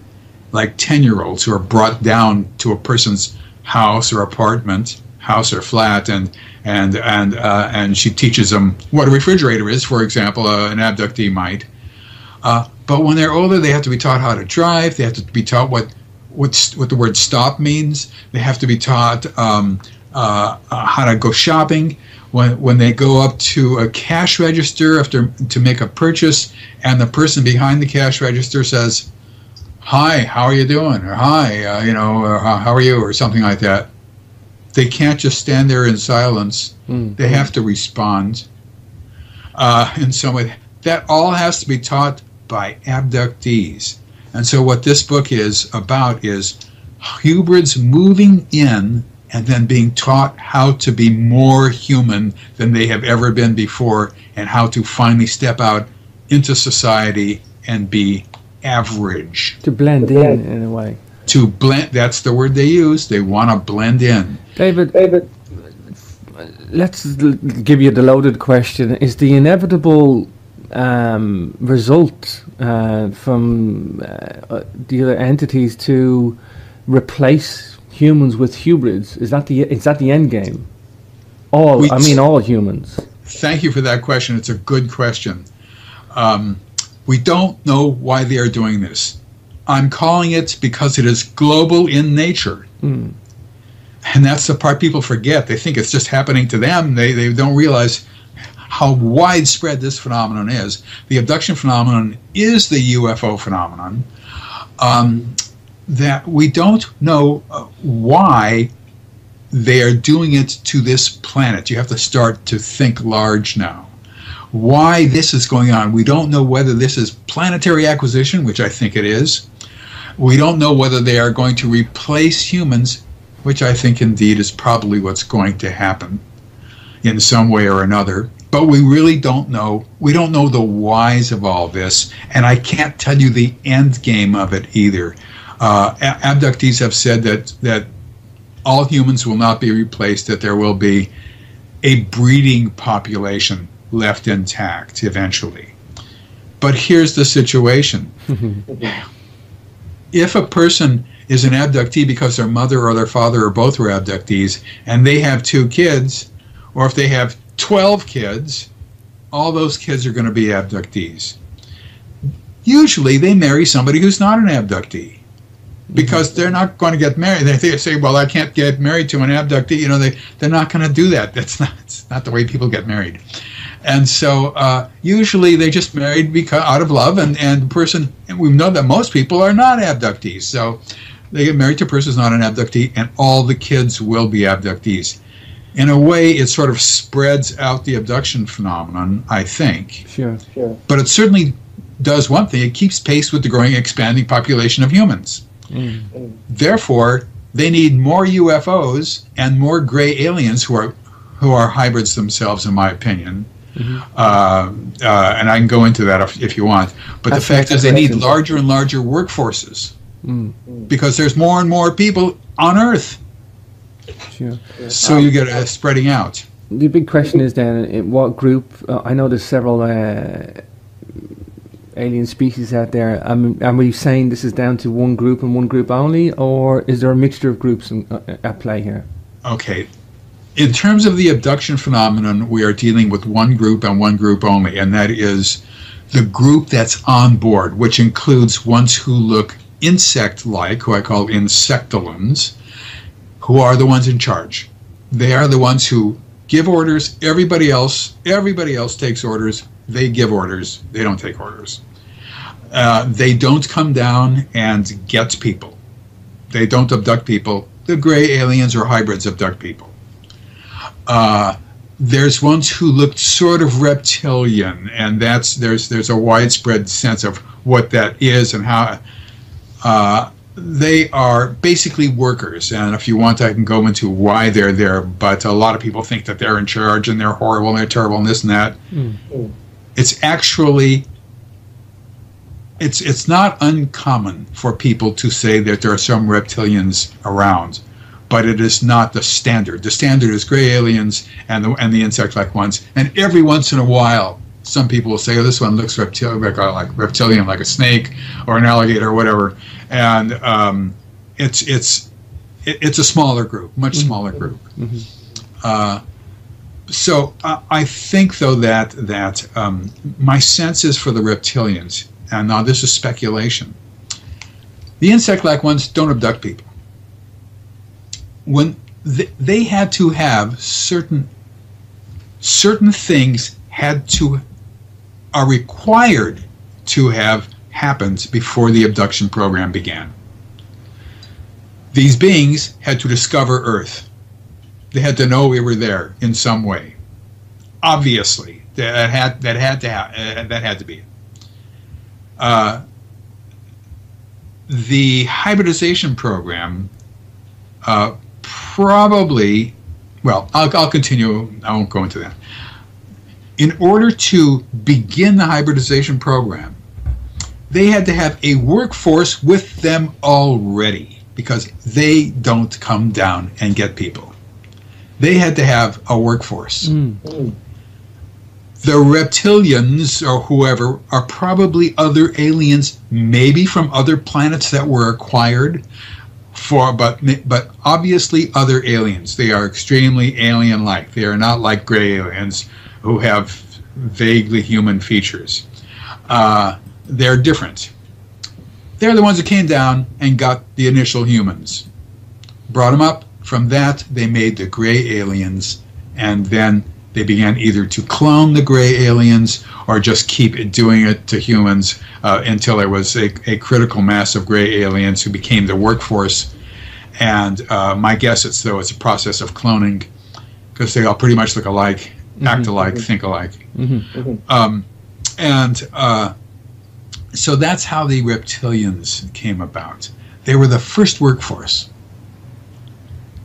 like 10-year-olds who are brought down to a person's house or apartment, house or flat, and she teaches them what a refrigerator is, for example, an abductee might. But when they're older, they have to be taught how to drive. They have to be taught what the word stop means. They have to be taught how to go shopping. When they go up to a cash register to make a purchase, and the person behind the cash register says, "Hi, how are you doing?" or "Hi, or how are you?" or something like that, they can't just stand there in silence. They have to respond in some way. That all has to be taught by abductees. And so what this book is about is hybrids moving in and then being taught how to be more human than they have ever been before, and how to finally step out into society and be average. To blend in a way. To blend, that's the word they use. They want to blend in. David, let's give you the loaded question. Is the inevitable result from the other entities to replace humans with hybrids, is that the end game? All humans. Thank you for that question. It's a good question. We don't know why they are doing this. I'm calling it because it is global in nature. And that's the part people forget. They think it's just happening to them. They don't realize how widespread this phenomenon is. The abduction phenomenon is the UFO phenomenon, that we don't know why they are doing it to this planet. You have to start to think large now. Why this is going on. We don't know whether this is planetary acquisition, which I think it is. We don't know whether they are going to replace humans, which I think indeed is probably what's going to happen in some way or another. But we really don't know. We don't know the whys of all this, and I can't tell you the end game of it either. Abductees have said that all humans will not be replaced, that there will be a breeding population left intact eventually. But here's the situation. if a person is an abductee because their mother or their father or both were abductees, and they have 2 kids, or if they have 12 kids, all those kids are going to be abductees. Usually they marry somebody who's not an abductee, because they're not going to get married. They say, well, I can't get married to an abductee. You know, they're not going to do that. It's not the way people get married. And so usually they just married because out of love, and the person, and we know that most people are not abductees. So they get married to a person who's not an abductee, and all the kids will be abductees. In a way, it sort of spreads out the abduction phenomenon, I think. Sure, sure. But it certainly does one thing. It keeps pace with the growing, expanding population of humans. Mm. Therefore, they need more UFOs and more gray aliens who are hybrids themselves, in my opinion. Mm-hmm. And I can go into that if you want. But the fact is, they need larger and larger workforces, because there's more and more people on Earth. Sure. So you get spreading out. The big question is then, in what group? I know there's several alien species out there. Are we saying this is down to one group and one group only, or is there a mixture of groups at play here? Okay. In terms of the abduction phenomenon, we are dealing with one group and one group only, and that is the group that's on board, which includes ones who look insect-like, who I call insectolins, who are the ones in charge. They are the ones who give orders. Everybody else takes orders. They give orders. They don't take orders. They don't come down and get people. They don't abduct people. The gray aliens or hybrids abduct people. There's ones who looked sort of reptilian, and there's a widespread sense of what that is and how. They are basically workers, and if you want, I can go into why they're there, but a lot of people think that they're in charge and they're horrible and they're terrible and this and that. Mm. It's actually, it's not uncommon for people to say that there are some reptilians around, but it is not the standard. The standard is gray aliens and the insect-like ones, and every once in a while, some people will say, oh, this one looks reptilian, like a snake or an alligator or whatever. And it's a smaller group, much smaller group. Mm-hmm. So I think, though, that my sense is for the reptilians, and now this is speculation. The insect-like ones don't abduct people. When they had to have certain things are required to have happened before the abduction program began. These beings had to discover Earth. They had to know we were there in some way. Obviously, that had to be. The hybridization program probably. Well, I'll continue. I won't go into that. In order to begin the hybridization program, they had to have a workforce with them already, because they don't come down and get people. They had to have a workforce. Mm. The reptilians or whoever are probably other aliens, maybe from other planets that were acquired, but obviously other aliens. They are extremely alien-like. They are not like gray aliens who have vaguely human features. They're different. They're the ones who came down and got the initial humans, brought them up. From that, they made the gray aliens, and then they began either to clone the gray aliens or just keep doing it to humans until there was a critical mass of gray aliens who became the workforce. And my guess is, though, it's a process of cloning, because they all pretty much look alike. Act alike, think alike. So that's how the reptilians came about. They were the first workforce.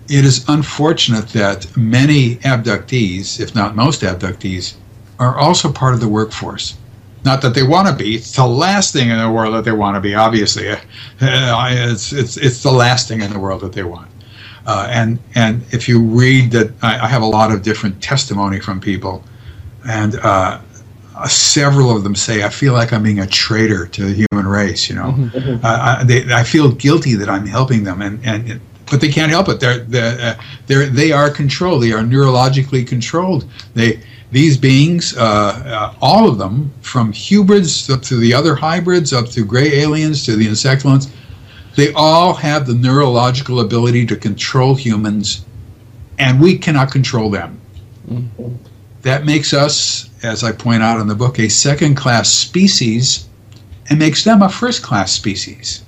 It is unfortunate that many abductees, if not most abductees, are also part of the workforce. Not that they want to be. It's the last thing in the world that they want to be, obviously. It's the last thing in the world that they want. And if you read that, I have a lot of different testimony from people, and several of them say, I feel like I'm being a traitor to the human race, you know. Mm-hmm. I feel guilty that I'm helping them, but they can't help it. They are controlled. They are neurologically controlled. These beings, all of them, from hybrids up to the other hybrids, up to gray aliens to the insectaloids, they all have the neurological ability to control humans, and we cannot control them. Mm-hmm. That makes us, as I point out in the book, a second-class species, and makes them a first-class species.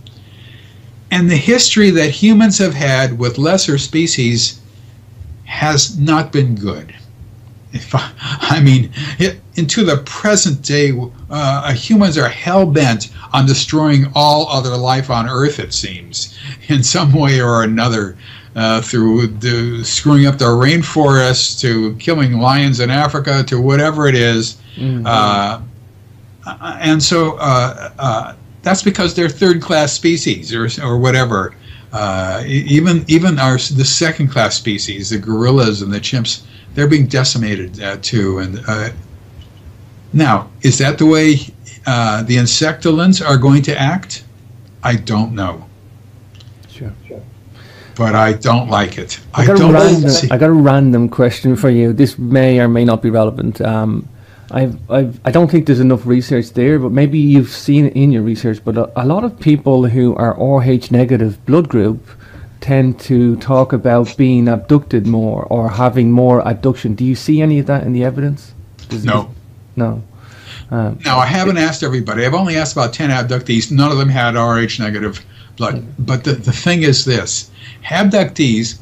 And the history that humans have had with lesser species has not been good. Into the present day, humans are hell-bent on destroying all other life on Earth, it seems, in some way or another, through screwing up the rainforests, to killing lions in Africa, to whatever it is. Mm-hmm. And so that's because they're third-class species or whatever. Even the second-class species, the gorillas and the chimps, they're being decimated too. Now, is that the way the insectolins are going to act? I don't know. Sure. But I don't like it. I got a random question for you. This may or may not be relevant. I don't think there's enough research there, but maybe you've seen it in your research, but a lot of people who are Rh negative blood group tend to talk about being abducted more or having more abduction. Do you see any of that in the evidence? No. I haven't asked everybody. I've only asked about 10 abductees. None of them had Rh negative blood. But the thing is this. Abductees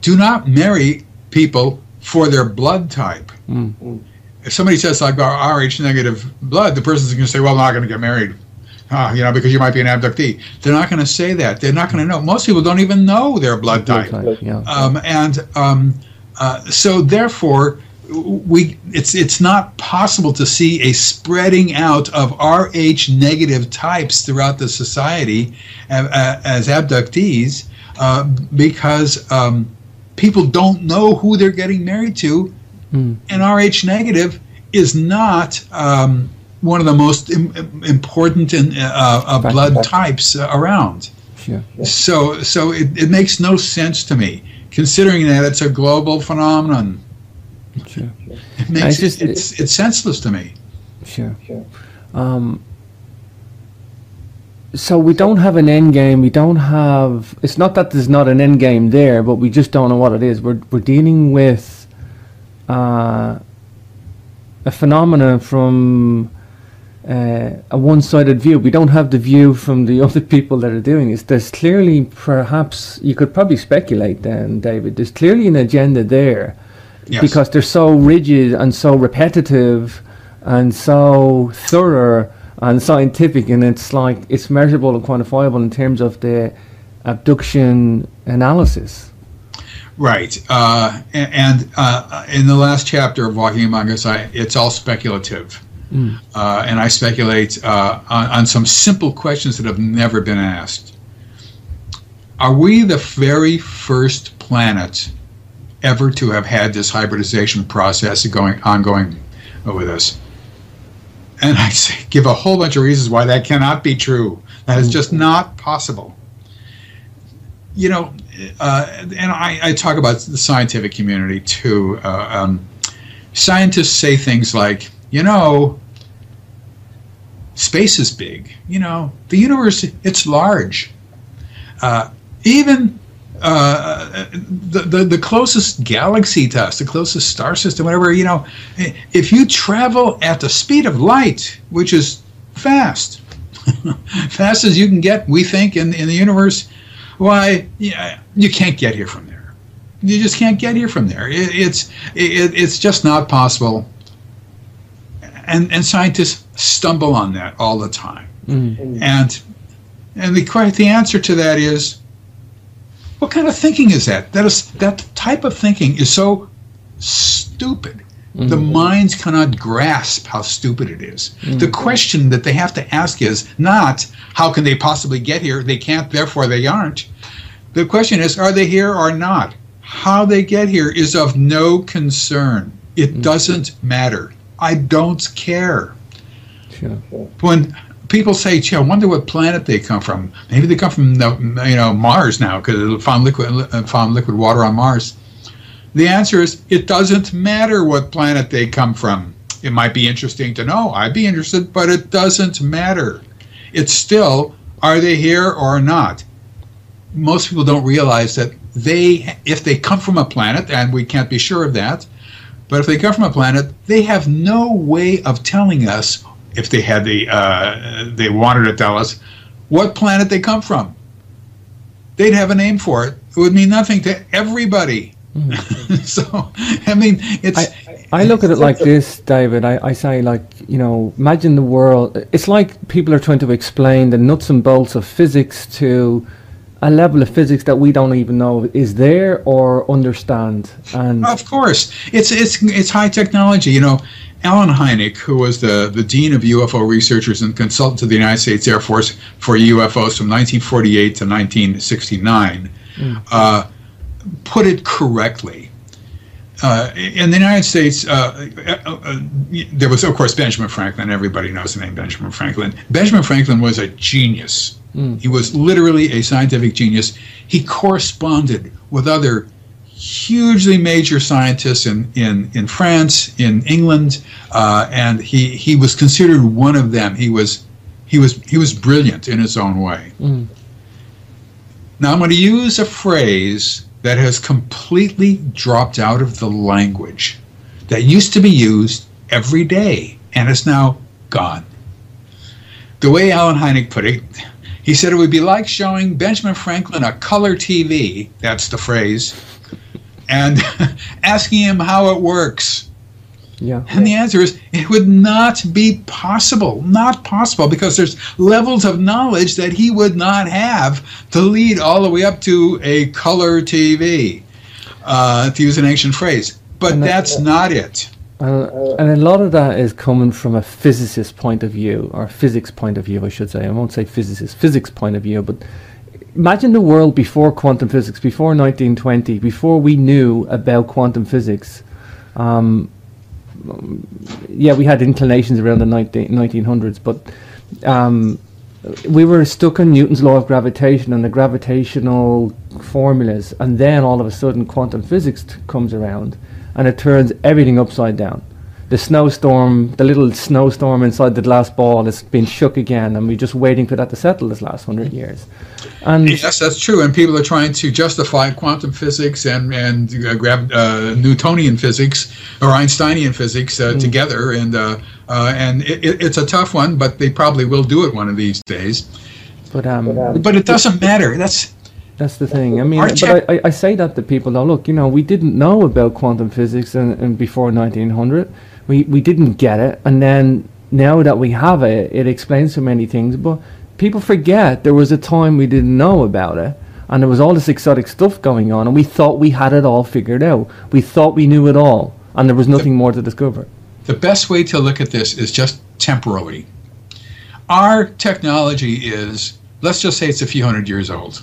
do not marry people for their blood type. Mm. If somebody says, I've got Rh negative blood, the person's going to say, well, I'm not going to get married, because you might be an abductee. They're not going to say that. They're not going to know. Most people don't even know their blood type. Yeah. So therefore, it's not possible to see a spreading out of Rh negative types throughout the society as abductees, because people don't know who they're getting married to. And Rh negative is not one of the most important blood types around. Sure. So it makes no sense to me, considering that it's a global phenomenon. Sure. It's senseless to me. Sure. So we don't have an end game. It's not that there's not an end game there, but we just don't know what it is. We're dealing with a phenomenon from a one-sided view. We don't have the view from the other people that are doing this. There's clearly, perhaps, you could probably speculate then, David, there's clearly an agenda there. Yes. Because they're so rigid and so repetitive and so thorough and scientific, and it's like it's measurable and quantifiable in terms of the abduction analysis. Right, and in the last chapter of Walking Among Us, it's all speculative, and I speculate on some simple questions that have never been asked. Are we the very first planet ever to have had this hybridization process ongoing with us? And I give a whole bunch of reasons why that cannot be true. That is just not possible. You know, and I talk about the scientific community too. Scientists say things like, space is big. The universe, it's large. Even the closest galaxy to us, the closest star system, whatever, if you travel at the speed of light, which is fast, fast as you can get, we think, in the universe, why, you can't get here from there. You just can't get here from there. It's just not possible. And scientists stumble on that all the time. Mm-hmm. And the answer to that is, what kind of thinking is that? That type of thinking is so stupid. Mm-hmm. The minds cannot grasp how stupid it is. Mm-hmm. The question that they have to ask is not, how can they possibly get here? They can't, therefore they aren't. The question is, are they here or not? How they get here is of no concern. It doesn't matter. I don't care. Sure. When people say, "Gee, I wonder what planet they come from. Maybe they come from Mars now because they found liquid water on Mars." The answer is, it doesn't matter what planet they come from. It might be interesting to know. I'd be interested, but it doesn't matter. It's still, are they here or not? Most people don't realize that if they come from a planet, and we can't be sure of that, but if they come from a planet, they have no way of telling us, if they had they wanted to tell us, what planet they come from. They'd have a name for it. It would mean nothing to everybody. So, I mean, it's... I look at it like this, David. I say, like, imagine the world. It's like people are trying to explain the nuts and bolts of physics to a level of physics that we don't even know is there or understand. And of course, it's high technology. Alan Hynek, who was the dean of UFO researchers and consultant to the United States Air Force for UFOs from 1948 to 1969, put it correctly. In the United States, there was, of course, Benjamin Franklin. Everybody knows the name Benjamin Franklin. Benjamin Franklin was a genius. He was literally a scientific genius. He corresponded with other hugely major scientists in France, in England, and he was considered one of them. He was brilliant in his own way. Now I'm going to use a phrase that has completely dropped out of the language that used to be used every day, and it's now gone. The way Alan Hynek put it, he said it would be like showing Benjamin Franklin a color TV, that's the phrase, and asking him how it works. Yeah. And the answer is, it would not be possible, because there's levels of knowledge that he would not have to lead all the way up to a color TV, to use an ancient phrase. But that's not it. And a lot of that is coming from a physicist point of view, or physics point of view, I should say. I won't say physicist, physics point of view, but imagine the world before quantum physics, before 1920, before we knew about quantum physics. Yeah, we had inclinations around the 1900s, but we were stuck on Newton's law of gravitation and the gravitational formulas, and then all of a sudden quantum physics comes around and it turns everything upside down. The little snowstorm inside the glass ball has been shook again, and we're just waiting for that to settle this last 100 years. And yes, that's true. And people are trying to justify quantum physics and Newtonian physics or Einsteinian physics together. And it's a tough one, but they probably will do it one of these days. But it doesn't matter. That's the thing. I mean, but I say that to people. Now, look, we didn't know about quantum physics and before 1900. We didn't get it. And then now that we have it, it explains so many things. But people forget there was a time we didn't know about it. And there was all this exotic stuff going on. And we thought we had it all figured out. We thought we knew it all. And there was nothing more to discover. The best way to look at this is just temporally. Our technology is, let's just say it's a few hundred years old.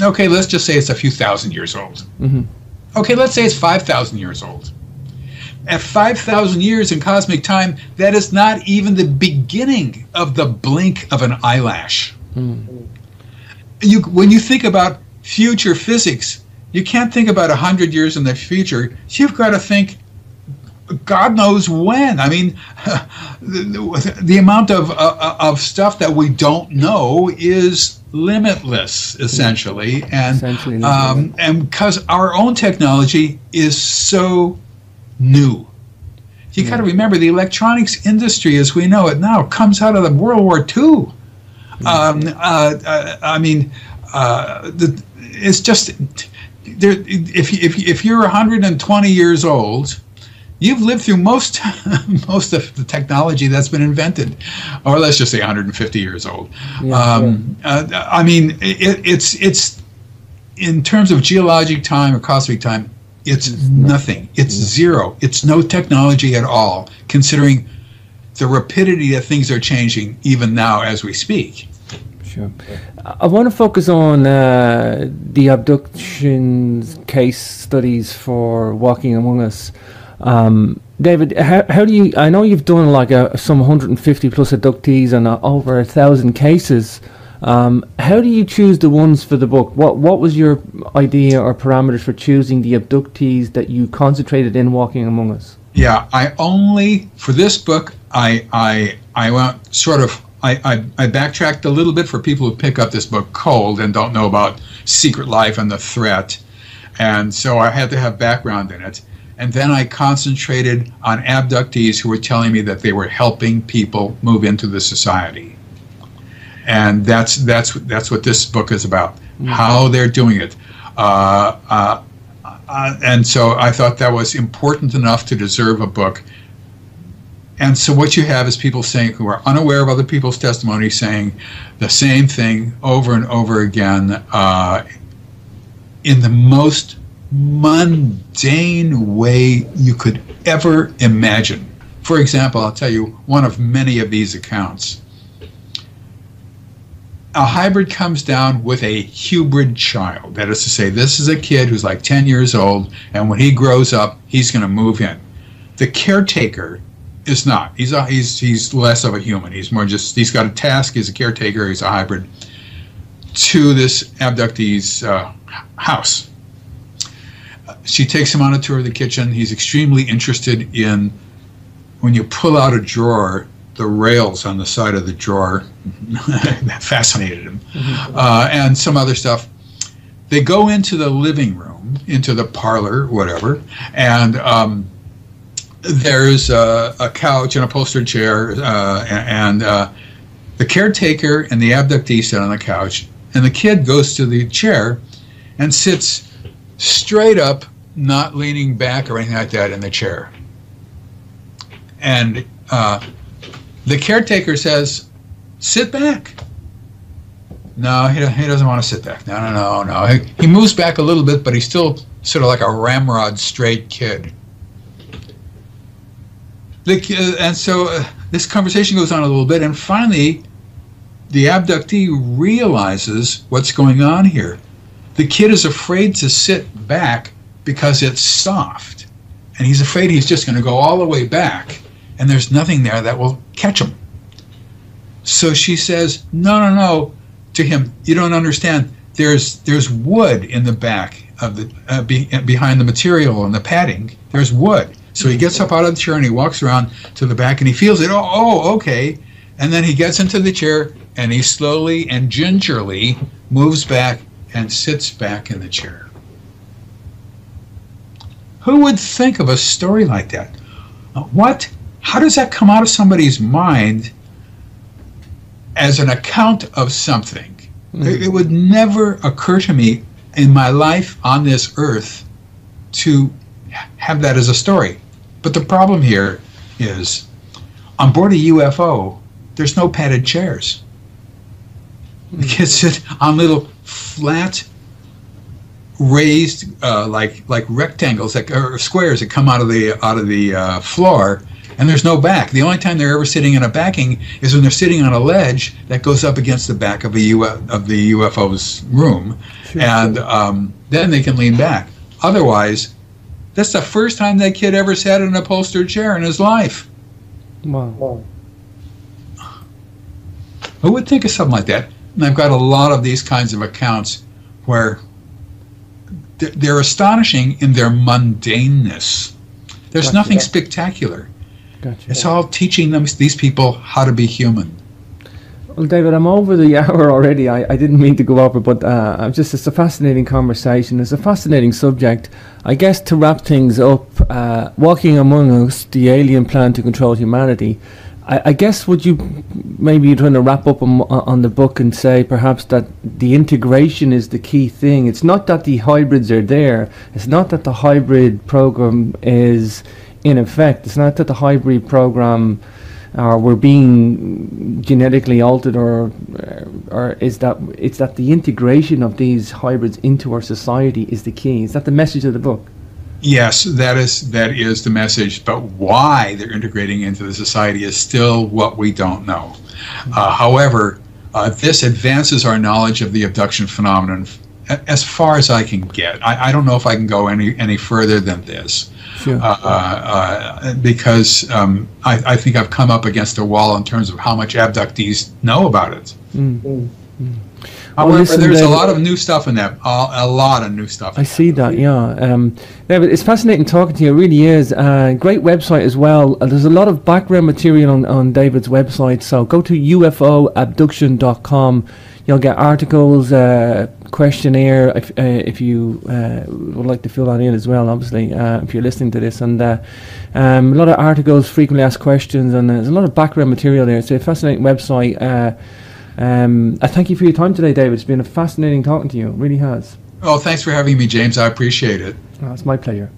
Okay, let's just say it's a few thousand years old. Okay, let's say it's 5,000 years old. At 5,000 years in cosmic time, that is not even the beginning of the blink of an eyelash. When you think about future physics, you can't think about 100 years in the future. You've got to think God knows when. I mean, the amount of stuff that we don't know is limitless, essentially, and because our own technology is so new. You got to remember, the electronics industry as we know it now comes out of the World War II. It's just there. If you're 120 years old, you've lived through most of the technology that's been invented, or let's just say 150 years old. I mean, it's in terms of geologic time or cosmic time, it's nothing. It's zero. It's no technology at all, considering the rapidity that things are changing even now as we speak. Sure. I want to focus on the abduction case studies for Walking Among Us. David, how do you? I know you've done like some 150 plus abductees and over 1,000 cases. How do you choose the ones for the book? What was your idea or parameters for choosing the abductees that you concentrated in Walking Among Us? Yeah, I backtracked a little bit for people who pick up this book cold and don't know about Secret Life and The Threat, and so I had to have background in it. And then I concentrated on abductees who were telling me that they were helping people move into the society. And that's what this book is about, how they're doing it. And so I thought that was important enough to deserve a book. And so what you have is people saying, who are unaware of other people's testimony, saying the same thing over and over again in the most mundane way you could ever imagine. For example, I'll tell you one of many of these accounts. A hybrid comes down with a hubrid child. That is to say, this is a kid who's like 10 years old, and when he grows up, he's going to move in. The caretaker is not. He's less of a human. He's more just, he's got a task, he's a caretaker, he's a hybrid, to this abductee's house. She takes him on a tour of the kitchen. He's extremely interested in, when you pull out a drawer, the rails on the side of the drawer. That fascinated him. And some other stuff. They go into the living room, into the parlor, whatever, and there's a couch and a poster chair, and the caretaker and the abductee sit on the couch, and the kid goes to the chair and sits straight up, not leaning back or anything like that, in the chair. And the caretaker says, "Sit back." No, he doesn't want to sit back. No. He moves back a little bit, but he's still sort of like a ramrod straight kid. And so this conversation goes on a little bit, and finally the abductee realizes what's going on here. The kid is afraid to sit back because it's soft, and he's afraid he's just going to go all the way back, and there's nothing there that will catch him. So she says, no, to him, "You don't understand. There's wood in the back of the behind the material and the padding. There's wood." So he gets up out of the chair and he walks around to the back and he feels it. Oh, okay. And then he gets into the chair and he slowly and gingerly moves back and sits back in the chair. Who would think of a story like that? What? How does that come out of somebody's mind as an account of something? It would never occur to me in my life on this earth to have that as a story. But the problem here is, on board a UFO, there's no padded chairs. The kids sit on little flat, raised like rectangles that, or squares that come out of the floor, and there's no back. The only time they're ever sitting in a backing is when they're sitting on a ledge that goes up against the back of the UFO's room, and then they can lean back. Otherwise, that's the first time that kid ever sat in a upholstered chair in his life. Wow. Who would think of something like that? And I've got a lot of these kinds of accounts where they're astonishing in their mundaneness. There's nothing spectacular. Gotcha. It's all teaching these people how to be human. Well, David, I'm over the hour already. I didn't mean to go over, but it's a fascinating conversation. It's a fascinating subject. I guess to wrap things up, Walking Among Us, The Alien Plan to Control Humanity, I guess, would you maybe trying to wrap up on the book and say perhaps that the integration is the key thing? It's not that the hybrids are there. It's not that the hybrid program is in effect. It's not that the hybrid program we're being genetically altered, or is that it's that the integration of these hybrids into our society is the key. Is that the message of the book? Yes, that is the message, but why they're integrating into the society is still what we don't know. However, this advances our knowledge of the abduction phenomenon as far as I can get. I don't know if I can go any further than this. Sure. Because I think I've come up against a wall in terms of how much abductees know about it. Mm-hmm. However, well, there's a lot of new stuff in that. A lot of new stuff. I see that, yeah. No, but it's fascinating talking to you. It really is. Great website as well. There's a lot of background material on David's website. So go to ufoabduction.com. You'll get articles, questionnaire, if you would like to fill that in as well, obviously, if you're listening to this. And a lot of articles, frequently asked questions, and there's a lot of background material there. It's a fascinating website. I thank you for your time today, David. It's been a fascinating talking to you. It really has. Oh, thanks for having me, James. I appreciate it. Oh, it's my pleasure.